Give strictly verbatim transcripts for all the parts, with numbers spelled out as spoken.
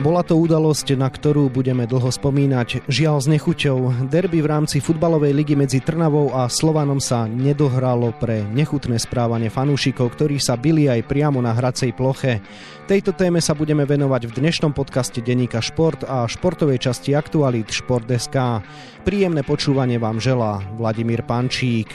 Bola to udalosť, na ktorú budeme dlho spomínať. Žiaľ s nechuťou. Derby v rámci futbalovej ligy medzi Trnavou a Slovanom sa nedohralo pre nechutné správanie fanúšikov, ktorí sa bili aj priamo na hracej ploche. Tejto téme sa budeme venovať v dnešnom podcaste denníka Šport a športovej časti aktualít Šport bodka es ká. Príjemné počúvanie vám želá Vladimír Pančík.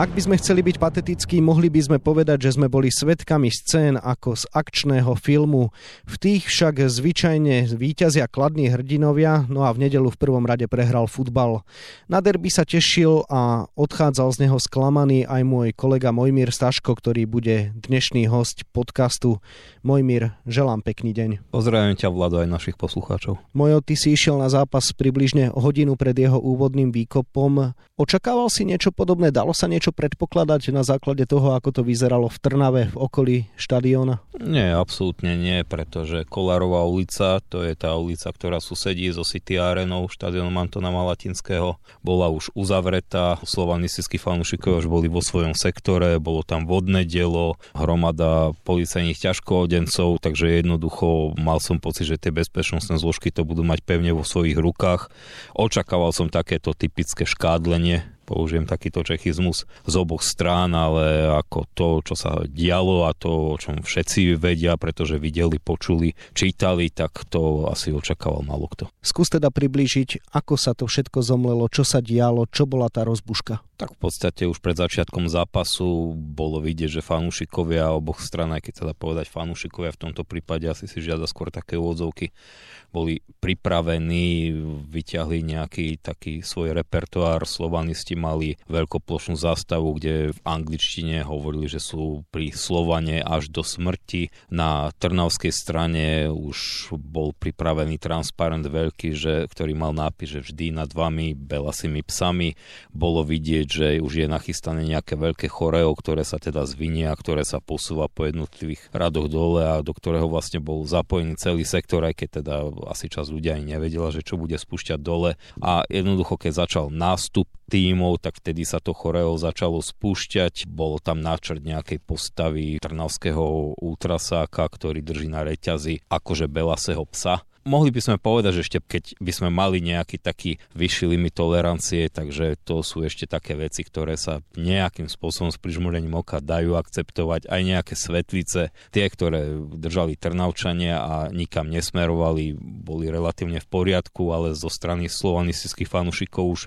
Ak by sme chceli byť patetickí, mohli by sme povedať, že sme boli svedkami scén ako z akčného filmu. V tých však zvyčajne víťazia kladní hrdinovia, no a v nedeľu v prvom rade prehral futbal. Na derby sa tešil a odchádzal z neho sklamaný aj môj kolega Mojmír Staško, ktorý bude dnešný host podcastu. Mojmír, želám pekný deň. Pozdravím ťa, Vlado, aj našich poslucháčov. Mojo, ty si išiel na zápas približne hodinu pred jeho úvodným výkopom. Očakával si niečo podobné? Dalo sa niečo predpokladať na základe toho, ako to vyzeralo v Trnave, v okolí štadióna? Nie, absolútne nie, pretože Kolárová ulica, to je tá ulica, ktorá susedí so City Arenou, štadiónom Antona Malatinského, bola už uzavretá. Slovanistickí fanúšikovia už boli vo svojom sektore, bolo tam vodné dielo, hromada policajných ťažkoodencov, takže jednoducho mal som pocit, že tie bezpečnostné zložky to budú mať pevne vo svojich rukách. Očakával som takéto typické škádlenie, použijem takýto čechizmus, z oboch strán, ale ako to, čo sa dialo a to, o čom všetci vedia, pretože videli, počuli, čítali, tak to asi očakával málo kto. Skús teda priblížiť, ako sa to všetko zomlelo, čo sa dialo, čo bola tá rozbuška. Tak v podstate už pred začiatkom zápasu bolo vidieť, že fanúšikovia oboch stran, aj keď sa dá povedať fanúšikovia, v tomto prípade asi si žiada skôr také úvodzovky, boli pripravení, vyťahli nejaký taký svoj repertoár. Slovanisti mali veľkoplošnú zástavu, kde v angličtine hovorili, že sú pri Slovane až do smrti. Na trnavskej strane už bol pripravený transparent veľký, že, ktorý mal nápis, že vždy nad vami belasými psami. Bolo vidieť, že už je nachystané nejaké veľké choreo, ktoré sa teda zvinie a ktoré sa posúva po jednotlivých radoch dole a do ktorého vlastne bol zapojený celý sektor, aj keď teda asi časť ľudia ani nevedela, že čo bude spúšťať dole. A jednoducho, keď začal nástup tímov, tak vtedy sa to choreo začalo spúšťať. Bolo tam náčrt nejakej postavy trnavského ultrasáka, ktorý drží na reťazi akože belasého psa. Mohli by sme povedať, že ešte keď by sme mali nejaký taký vyšší limit tolerancie, takže to sú ešte také veci, ktoré sa nejakým spôsobom s prižmúrením oka dajú akceptovať. Aj nejaké svetlice, tie, ktoré držali Trnavčania a nikam nesmerovali, boli relatívne v poriadku, ale zo strany slovanistických fanúšikov už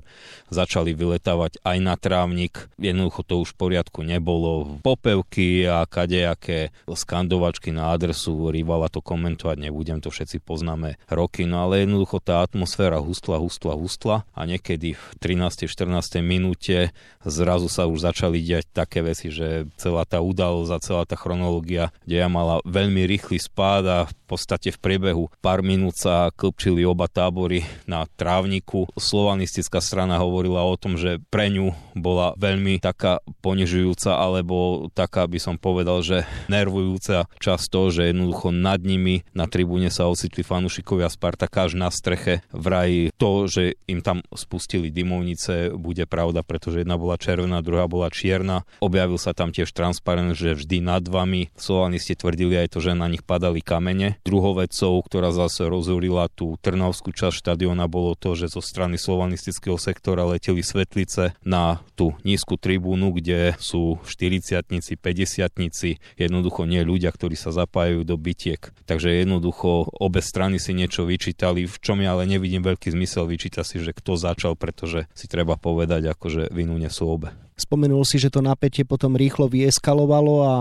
začali vyletávať aj na trávnik. Jednoducho to už v poriadku nebolo. Popevky a kadejaké skandovačky na adresu rivala, to komentovať nebudem, to všetci poznáme roky, no ale jednoducho tá atmosféra hustla, hustla, hustla a niekedy v trinástej štrnástej minúte zrazu sa už začali diať také veci, že celá tá udalosť a celá tá chronológia deja mala veľmi rýchly spád a v podstate v priebehu pár minút sa klpčili oba tábory na trávniku. Slovanistická strana hovorila o tom, že pre ňu bola veľmi taká ponižujúca, alebo taká, by som povedal, že nervujúca časť toho, že jednoducho nad nimi na tribúne sa ocitli fanúši šikovia Spartaka až na streche. Vraj to, že im tam spustili dymovnice, bude pravda, pretože jedna bola červená, druhá bola čierna. Objavil sa tam tiež transparent, že vždy nad vami. Slovanisti tvrdili aj to, že na nich padali kamene. Druhou vecou, ktorá zase rozúrila tú trnavskú časť štadióna, bolo to, že zo strany slovanistického sektora leteli svetlice na tú nízku tribúnu, kde sú štyridsiatnici, päťdesiatnici, jednoducho nie ľudia, ktorí sa zapájajú do bitiek. Takže jednoducho obe strany si niečo vyčítali, v čom ja ale nevidím veľký zmysel vyčíta si, že kto začal, pretože si treba povedať, akože vinu nesú obe. Spomenul si, že to napätie potom rýchlo vyeskalovalo a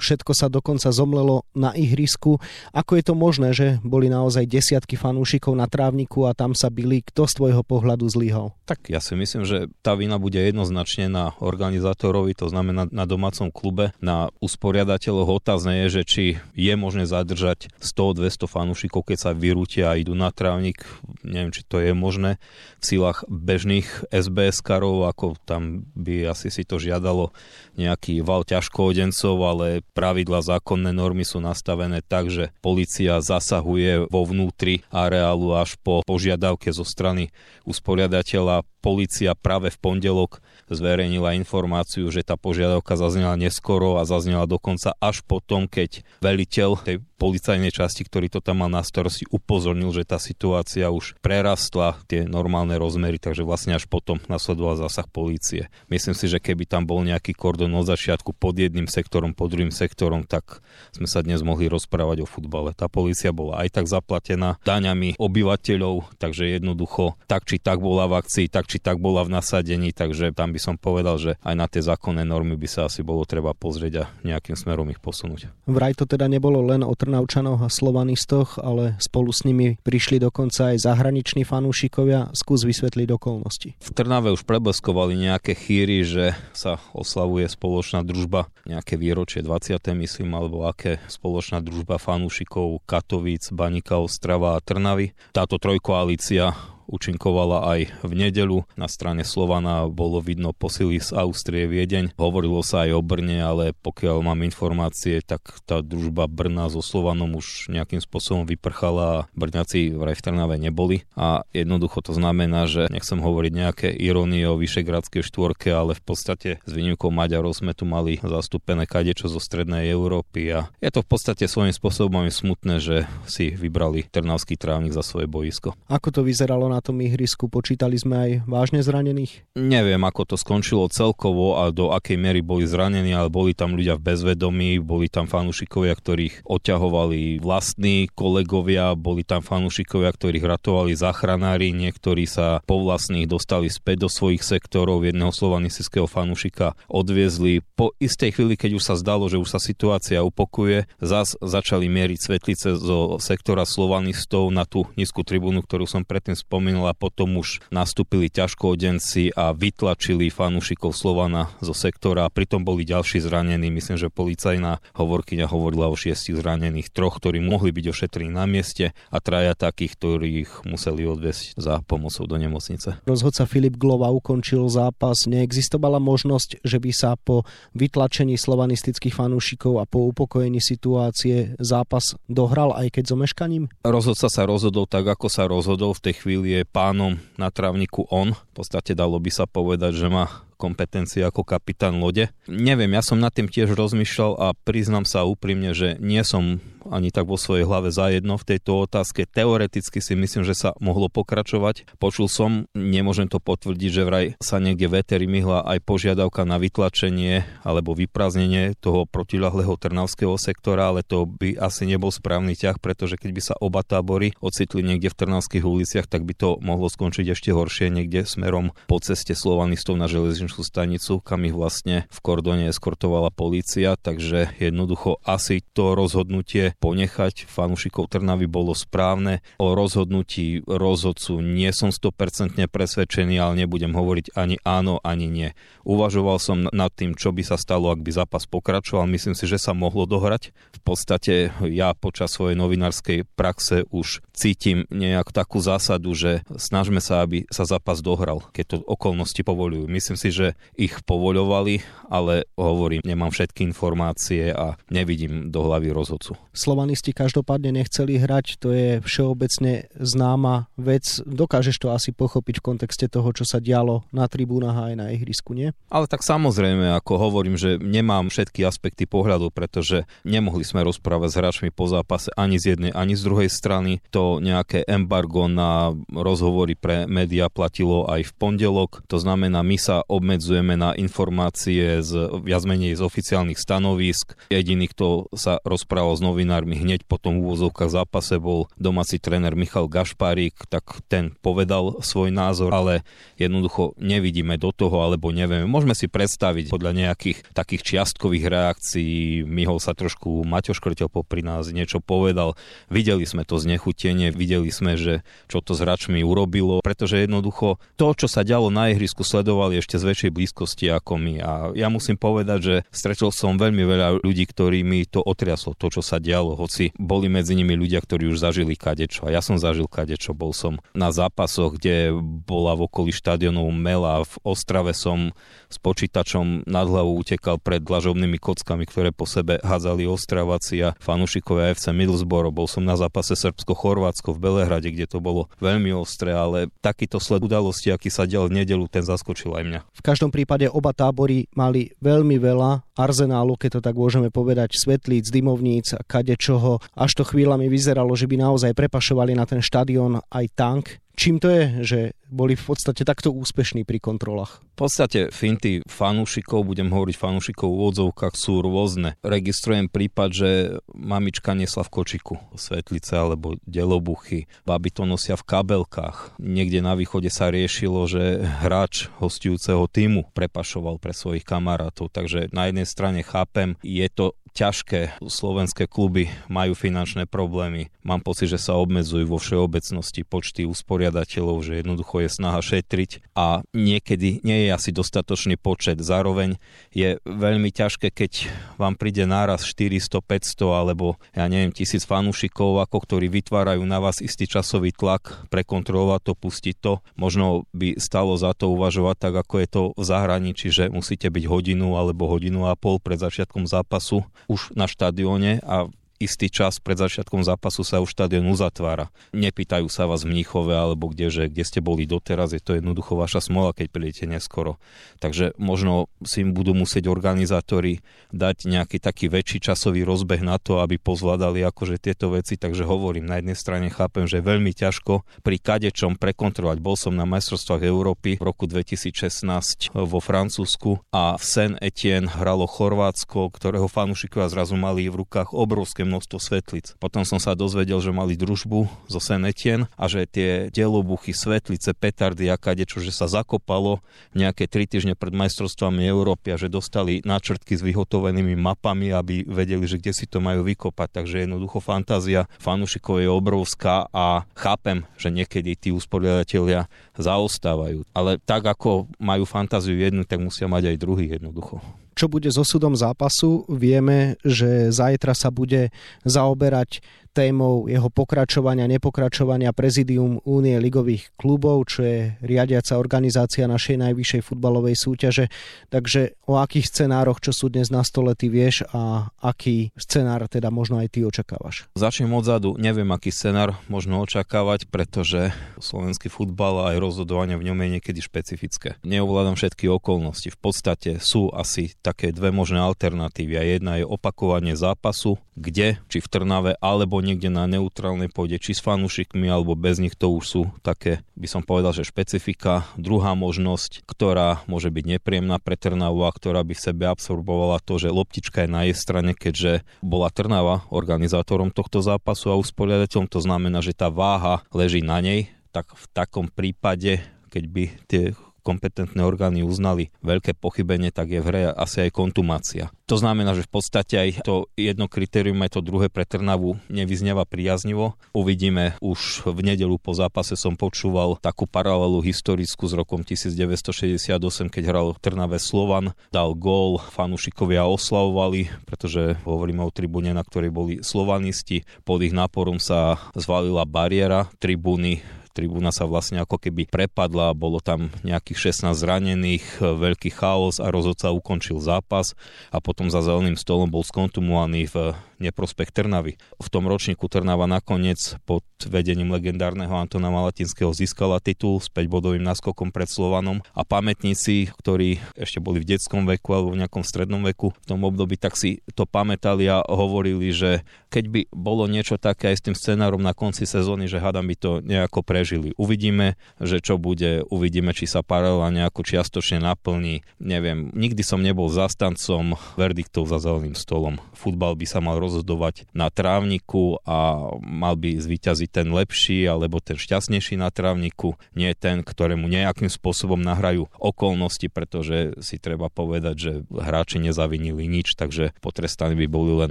všetko sa dokonca zomlelo na ihrisku. Ako je to možné, že boli naozaj desiatky fanúšikov na trávniku a tam sa bili? Kto z tvojho pohľadu zlyhal? Tak ja si myslím, že tá vina bude jednoznačne na organizátorovi, to znamená na domácom klube, na usporiadateľov. Otázne je, že či je možné zadržať sto dvesto fanúšikov, keď sa vyrútia a idú na trávnik. Neviem, či to je možné v silách bežných es bé eskarov, ako tam by asi si to žiadalo nejaký val ťažkoodencov, ale pravidla, zákonné normy sú nastavené tak, že polícia zasahuje vo vnútri areálu až po požiadavke zo strany usporiadateľa. polícia práve v pondelok zverejnila informáciu, že tá požiadavka zaznela neskoro a zaznela dokonca až potom, keď veliteľ tej policajnej časti, ktorý to tam mal na starosti, upozornil, že tá situácia už prerastla tie normálne rozmery, takže vlastne až potom nasledoval zásah polície. Myslím si, že keby tam bol nejaký kordon od začiatku pod jedným sektorom, pod druhým sektorom, tak sme sa dnes mohli rozprávať o futbale. Tá polícia bola aj tak zaplatená daňami obyvateľov, takže jednoducho tak či tak bola v akcii, tak či tak bola v nasadení, takže tam by som povedal, že aj na tie zákonné normy by sa asi bolo treba pozrieť a nejakým smerom ich posunúť. Vraj to teda nebolo len o Trnavčanoch a Slovanistoch, ale spolu s nimi prišli dokonca aj zahraniční fanúšikovia. Skús vysvetliť okolnosti. V Trnave už prebleskovali nejaké chýry, že sa oslavuje spoločná družba, nejaké výročie dvadsiate myslím, alebo aké spoločná družba fanúšikov Katovíc, Baníka, Ostrava a Trnavy. Táto trojkoalícia účinkovala aj v nedeľu. Na strane Slovana bolo vidno posily z Austrie, Viedeň. Hovorilo sa aj o Brne, ale pokiaľ mám informácie, tak tá družba Brna so Slovanom už nejakým spôsobom vyprchala a Brňaci vraj v Trnave neboli. A jednoducho to znamená, že nechcem hovoriť nejaké irónie o vyšegradskej štvorke, ale v podstate s výnimkou Maďarov sme tu mali zastúpené kadečo zo strednej Európy a je to v podstate svojím spôsobom smutné, že si vybrali trnavský trávnik za svoje bojisko. Ako to vyzeralo na na tom ihrisku? Počítali sme aj vážne zranených? Neviem, ako to skončilo celkovo a do akej miery boli zranení, ale boli tam ľudia v bezvedomí, boli tam fanúšikovia, ktorých odťahovali vlastní kolegovia, boli tam fanúšikovia, ktorých ratovali záchranári, niektorí sa po vlastných dostali späť do svojich sektorov, jedného slovanistického fanúšika odviezli. Po istej chvíli, keď už sa zdalo, že už sa situácia upokuje, zas začali mieriť svetlice zo sektora slovanistov na tú nízku tribúnu, ktorú som predtým spomínal, a potom už nastúpili ťažkoodenci a vytlačili fanúšikov Slovana zo sektora. Pritom boli ďalší zranení. Myslím, že policajná hovorkyňa hovorila o šiestich zranených, troch, ktorí mohli byť ošetrení na mieste a traja takých, ktorých museli odviesť za pomocou do nemocnice. Rozhodca Filip Glova ukončil zápas. Neexistovala možnosť, že by sa po vytlačení slovanistických fanúšikov a po upokojení situácie zápas dohral, aj keď so meškaním? Rozhodca sa rozhodol tak, ako sa rozhodol. V tej chvíli je pánom na trávniku on. V podstate dalo by sa povedať, že má kompetencie ako kapitán lode. Neviem, ja som nad tým tiež rozmýšľal a priznám sa úprimne, že nie som ani tak vo svojej hlave zajedno v tejto otázke. Teoreticky si myslím, že sa mohlo pokračovať. Počul som, nemôžem to potvrdiť, že vraj sa niekde v éteri myhla aj požiadavka na vytlačenie alebo vyprázdnenie toho protiľahlého trnavského sektora, ale to by asi nebol správny ťah, pretože keď by sa oba tábory ocitli niekde v trnavských uliciach, tak by to mohlo skončiť ešte horšie niekde smerom po ceste slovanistov na železničnú stanicu, kam ich vlastne v kordone eskortovala polícia, takže jednoducho asi to rozhodnutie ponechať fanúšikov Trnavy bolo správne. O rozhodnutí rozhodcu nie som sto percent presvedčený, ale nebudem hovoriť ani áno, ani nie. Uvažoval som nad tým, čo by sa stalo, ak by zápas pokračoval. Myslím si, že sa mohlo dohrať. V podstate ja počas svojej novinárskej praxe už cítim nejak takú zásadu, že snažme sa, aby sa zápas dohral, keď to okolnosti povolujú. Myslím si, že že ich povoľovali, ale hovorím, nemám všetky informácie a nevidím do hlavy rozhodcu. Slovanisti každopádne nechceli hrať, to je všeobecne známa vec. Dokážeš to asi pochopiť v kontexte toho, čo sa dialo na tribúnach a aj na ihrisku, nie? Ale tak samozrejme, ako hovorím, že nemám všetky aspekty pohľadu, pretože nemohli sme rozprávať s hráčmi po zápase ani z jednej, ani z druhej strany. To nejaké embargo na rozhovory pre médiá platilo aj v pondelok. To znamená, my sa obmedzujeme obmedzujeme na informácie z viac menej z oficiálnych stanovísk. Jediný, kto sa rozprával s novinármi hneď po tom úvozovkách zápase, bol domáci tréner Michal Gašparík, tak ten povedal svoj názor, ale jednoducho nevidíme do toho, alebo nevieme. Môžeme si predstaviť podľa nejakých takých čiastkových reakcií. Mihol sa trošku Maťo Škrtel popri nás niečo povedal. Videli sme to znechutenie, videli sme, že čo to s hráčmi urobilo, pretože jednoducho to, čo sa dialo na ihrisku, sledovali ešte z väčšej blízkosti ako my. A ja musím povedať, že stretol som veľmi veľa ľudí, ktorí mi to otriaslo, to, čo sa dialo, hoci boli medzi nimi ľudia, ktorí už zažili kadečo. A ja som zažil kadečo, bol som na zápasoch, kde bola v okolí štadionu mela, v Ostrave som s počítačom nad hlavou utekal pred dlažobnými kockami, ktoré po sebe hádzali Ostraváci a fanúšikovia ef cé Middlesboro. Bol som na zápase Srbsko-Chorvátsko v Belehrade, kde to bolo veľmi ostré, ale takýto sled udalosti, aký sa dial v nedeľu, ten zaskočil aj mňa. V každom prípade oba tábory mali veľmi veľa arzenálu, keď to tak môžeme povedať, svetlíc, dymovníc a kadečoho. Až to chvíľami vyzeralo, že by naozaj prepašovali na ten štadión aj tank. Čím to je, že boli v podstate takto úspešní pri kontrolách? V podstate finty fanúšikov, budem hovoriť fanúšikov v úvodzovkách, sú rôzne. Registrujem prípad, že mamička nesla v kočiku svetlice alebo delobuchy. Baby to nosia v kabelkách. Niekde na východe sa riešilo, že hráč hostujúceho týmu prepašoval pre svojich kamarátov. Takže na jednej strane chápem, je to ťažké. Slovenské kluby majú finančné problémy. Mám pocit, že sa obmedzujú vo všeobecnosti počty usporiadateľov, že jednoducho je snaha šetriť a niekedy nie je asi dostatočný počet. Zároveň je veľmi ťažké, keď vám príde náraz štyristo, päťsto alebo ja neviem, tisíc fanúšikov, ako ktorí vytvárajú na vás istý časový tlak, prekontrolovať to, pustiť to. Možno by stalo za to uvažovať tak, ako je to v zahraničí, že musíte byť hodinu alebo hodinu a pol pred začiatkom zápasu už na štadióne a istý čas pred začiatkom zápasu sa už štadión uzatvára. Nepýtajú sa vás v Mníchove alebo kde, že kde ste boli doteraz, je to jednoducho vaša smola, keď prídete neskoro. Takže možno si budú musieť organizátori dať nejaký taký väčší časový rozbeh na to, aby pozvládali akože tieto veci. Takže hovorím, na jednej strane chápem, že je veľmi ťažko pri kadečom prekontrolovať. Bol som na majstrovstvách Európy v roku dvetisícšestnásť vo Francúzsku a v Saint-Étienne hralo Chorvátsko, ktorého fanúšikovia zrazu mali v rukách obrovské množstvo svetlic. Potom som sa dozvedel, že mali družbu zo Saint-Étienne a že tie delobuchy, svetlice, petardy a kadečo, že sa zakopalo nejaké tri týždne pred majstrovstvami Európy a že dostali načrtky s vyhotovenými mapami, aby vedeli, že kde si to majú vykopať. Takže jednoducho fantázia fanúšikov je obrovská a chápem, že niekedy tí usporiadatelia zaostávajú. Ale tak, ako majú fantáziu jednu, tak musia mať aj druhý jednoducho. Čo bude s osudom zápasu? Vieme, že zajtra sa bude zaoberať témou jeho pokračovania, nepokračovania prezidium Únie ligových klubov, čo je riadiaca organizácia našej najvyššej futbalovej súťaže. Takže o akých scenároch, čo sú dnes na stole, ty vieš a aký scenár teda možno aj ty očakávaš? Začnem odzadu. Neviem, aký scenár možno očakávať, pretože slovenský futbal a aj rozhodovanie v ňom je niekedy špecifické. Neovládam všetky okolnosti. V podstate sú asi také dve možné alternatívy. A jedna je opakovanie zápasu, kde, či v Trnave, alebo niekde na neutrálnej pôde, či s fanúšikmi, alebo bez nich, to už sú také, by som povedal, že špecifika. Druhá možnosť, ktorá môže byť nepríjemná pre Trnavu a ktorá by v sebe absorbovala to, že loptička je na jej strane, keďže bola Trnava organizátorom tohto zápasu a usporiadateľom, to znamená, že tá váha leží na nej, tak v takom prípade, keď by tie kompetentné orgány uznali veľké pochybenie, tak je v hre asi aj kontumácia. To znamená, že v podstate aj to jedno kritérium, aj to druhé pre Trnavu nevyznieva priaznivo. Uvidíme, už v nedeľu po zápase som počúval takú paralelu historickú s rokom devätnásťstošesťdesiatosem, keď hral v Trnave Slovan, dal gól, fanúšikovia oslavovali, pretože hovoríme o tribúne, na ktorej boli slovanisti. Pod ich náporom sa zvalila bariéra tribúny, tribúna sa vlastne ako keby prepadla, bolo tam nejakých šestnásť zranených, veľký chaos a rozhodca ukončil zápas a potom za zeleným stolom bol skontumovaný v neprospech Trnavy. V tom ročníku Trnava nakoniec pod vedením legendárneho Antona Malatinského získala titul s päťbodovým náskokom pred Slovanom a pamätníci, ktorí ešte boli v detskom veku alebo v nejakom strednom veku v tom období, tak si to pamätali a hovorili, že keď by bolo niečo také aj s tým scenárom na konci sezóny, že hádam by to nejako prežili. Uvidíme, že čo bude, uvidíme, či sa paralela nejako čiastočne naplní. Neviem, nikdy som nebol zastancom verdiktov za zeleným stolom. Futbal by sa mal roz rozhodovať na trávniku a mal by zvíťaziť ten lepší alebo ten šťastnejší na trávniku, nie ten, ktorému nejakým spôsobom nahrajú okolnosti, pretože si treba povedať, že hráči nezavinili nič, takže potrestaní by boli len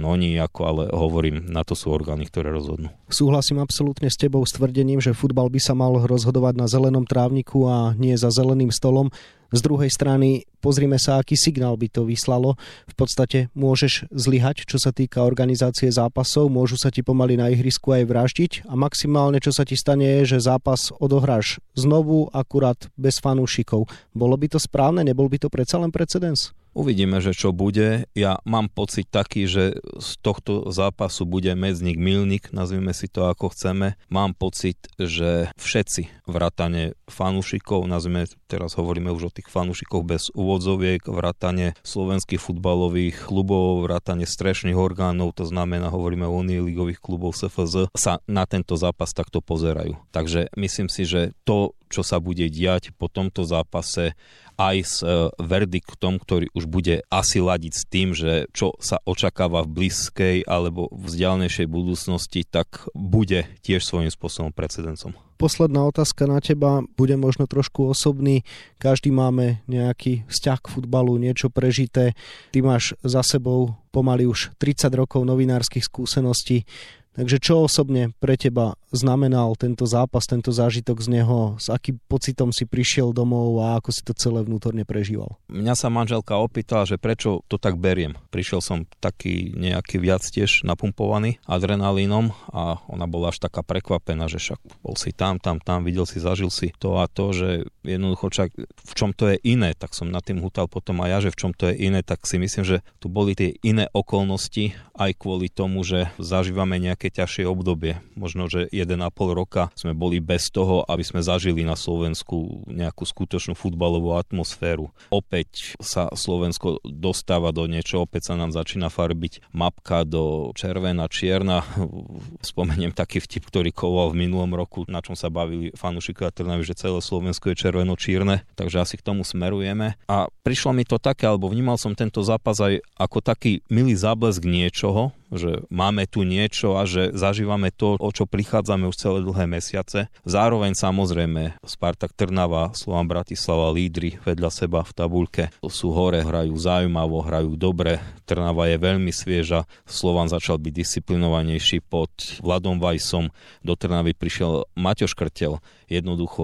oni, ako ale hovorí neverím, na to sú orgány, ktoré rozhodnú. Súhlasím absolútne s tebou s tvrdením, že futbal by sa mal rozhodovať na zelenom trávniku a nie za zeleným stolom. Z druhej strany, pozrime sa, aký signál by to vyslalo. V podstate môžeš zlyhať, čo sa týka organizácie zápasov, môžu sa ti pomaly na ihrisku aj vraždiť a maximálne, čo sa ti stane, je, že zápas odohráš znovu, akurát bez fanúšikov. Bolo by to správne? Nebol by to predsa len precedens? Uvidíme, že čo bude. Ja mám pocit taký, že z tohto zápasu bude medzník, milník, nazvime si to ako chceme. Mám pocit, že všetci vrátane fanúšikov, nazvime, teraz hovoríme už o tých fanúšikov bez úvodzoviek, vrátane slovenských futbalových klubov, vrátane strešných orgánov, to znamená, hovoríme o unii ligových klubov es ef zet, sa na tento zápas takto pozerajú. Takže myslím si, že to, čo sa bude diať po tomto zápase, aj s e, verdiktom, ktorý už bude asi ladiť s tým, že čo sa očakáva v blízkej alebo vzdialnejšej budúcnosti, tak bude tiež svojím spôsobom precedencom. Posledná otázka na teba, bude možno trošku osobný. Každý máme nejaký vzťah k futbalu, niečo prežité. Ty máš za sebou pomaly už tridsať rokov novinárskych skúseností. Takže čo osobne pre teba znamenal tento zápas, tento zážitok z neho, s akým pocitom si prišiel domov a ako si to celé vnútorne prežíval? Mňa sa manželka opýtala, že prečo to tak beriem. Prišiel som taký nejaký viac tiež napumpovaný adrenalínom a ona bola až taká prekvapená, že však bol si tam, tam, tam, videl si, zažil si to a to, že jednoducho čak, v čom to je iné, tak som nad tým hutal potom aj ja, že v čom to je iné, tak si myslím, že tu boli tie iné okolnosti aj kvôli tomu, že zažívame nejaké Také ťažšie obdobie. Možno, že jeden a pol roka sme boli bez toho, aby sme zažili na Slovensku nejakú skutočnú futbalovú atmosféru. Opäť sa Slovensko dostáva do niečo, opäť sa nám začína farbiť mapka do červená, čierna. Spomeniem taký vtip, ktorý koval v minulom roku, na čom sa bavili fanúšikovia Trnavy, že celé Slovensko je červeno-čierne, takže asi k tomu smerujeme. A prišlo mi to také, alebo vnímal som tento zápas aj ako taký milý záblesk niečoho, že máme tu niečo a že zažívame to, o čo prichádzame už celé dlhé mesiace. Zároveň samozrejme Spartak Trnava, Slovan Bratislava, lídri vedľa seba v tabuľke. Sú hore, hrajú zaujímavo, hrajú dobre. Trnava je veľmi svieža. Slovan začal byť disciplinovanejší pod Vladom Weissom. Do Trnavy prišiel Maťo Škrtel. Jednoducho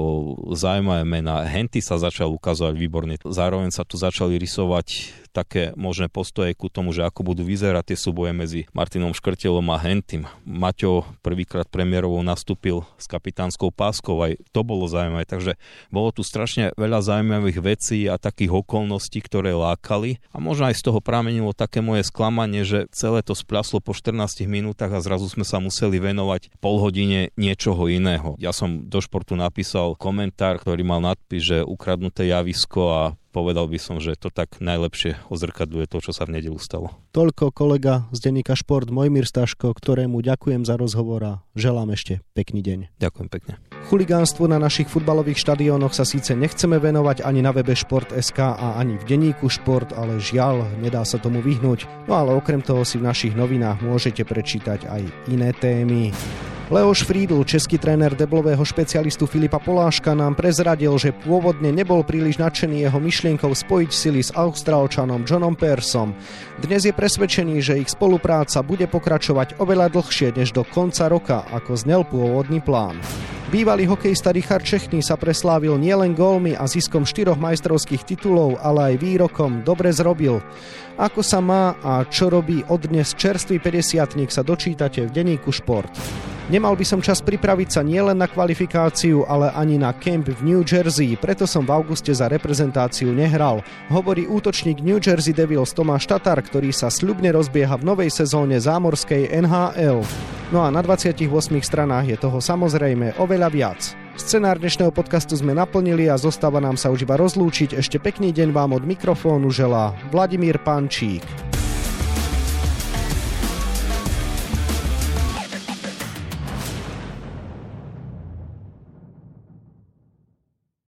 zaujímavé mená. Henty sa začal ukazovať výborne. Zároveň sa tu začali rysovať také možné postoje ku tomu, že ako budú vyzerať tie súboje medzi Martinom Škrtelom a Hentym. Maťo prvýkrát premiérovo nastúpil s kapitánskou páskou, aj to bolo zaujímavé. Takže bolo tu strašne veľa zaujímavých vecí a takých okolností, ktoré lákali. A možno aj z toho pramenilo také moje sklamanie, že celé to splaslo po štrnástich minútach a zrazu sme sa museli venovať pol hodine niečoho iného. Ja som do športu napísal komentár, ktorý mal nadpis, že ukradnuté javisko a povedal by som, že to tak najlepšie ozrkadluje to, čo sa v nedeľu stalo. Toľko kolega z denníka Šport Mojmír Staško, ktorému ďakujem za rozhovor a želám ešte pekný deň. Ďakujem pekne. Chuligánstvu na našich futbalových štadiónoch sa síce nechceme venovať ani na webe šport bodka es ká a ani v denníku Šport, ale žiaľ, nedá sa tomu vyhnúť. No ale okrem toho si v našich novinách môžete prečítať aj iné témy. Leoš Friedl, český tréner deblového špecialistu Filipa Poláška, nám prezradil, že pôvodne nebol príliš nadšený jeho myšlienkou spojiť sily s Austrálčanom Johnom Peersom. Dnes je presvedčený, že ich spolupráca bude pokračovať oveľa dlhšie než do konca roka, ako znel pôvodný plán. Bývalý hokejista Richard Čechný sa preslávil nielen gólmi a ziskom štyroch majstrovských titulov, ale aj výrokom dobre zrobil. Ako sa má a čo robí od dnes čerstvý päťdesiatnik sa dočítate v denníku Šport. Nemal by som čas pripraviť sa nielen na kvalifikáciu, ale ani na kemp v New Jersey, preto som v auguste za reprezentáciu nehral, hovorí útočník New Jersey Devils Tomáš Tatár, ktorý sa sľubne rozbieha v novej sezóne zámorskej en há el. No a na dvadsiatich ôsmich stranách je toho samozrejme oveľa viac. Scenár dnešného podcastu sme naplnili a zostáva nám sa už iba rozlúčiť. Ešte pekný deň vám od mikrofónu želá Vladimír Pančík.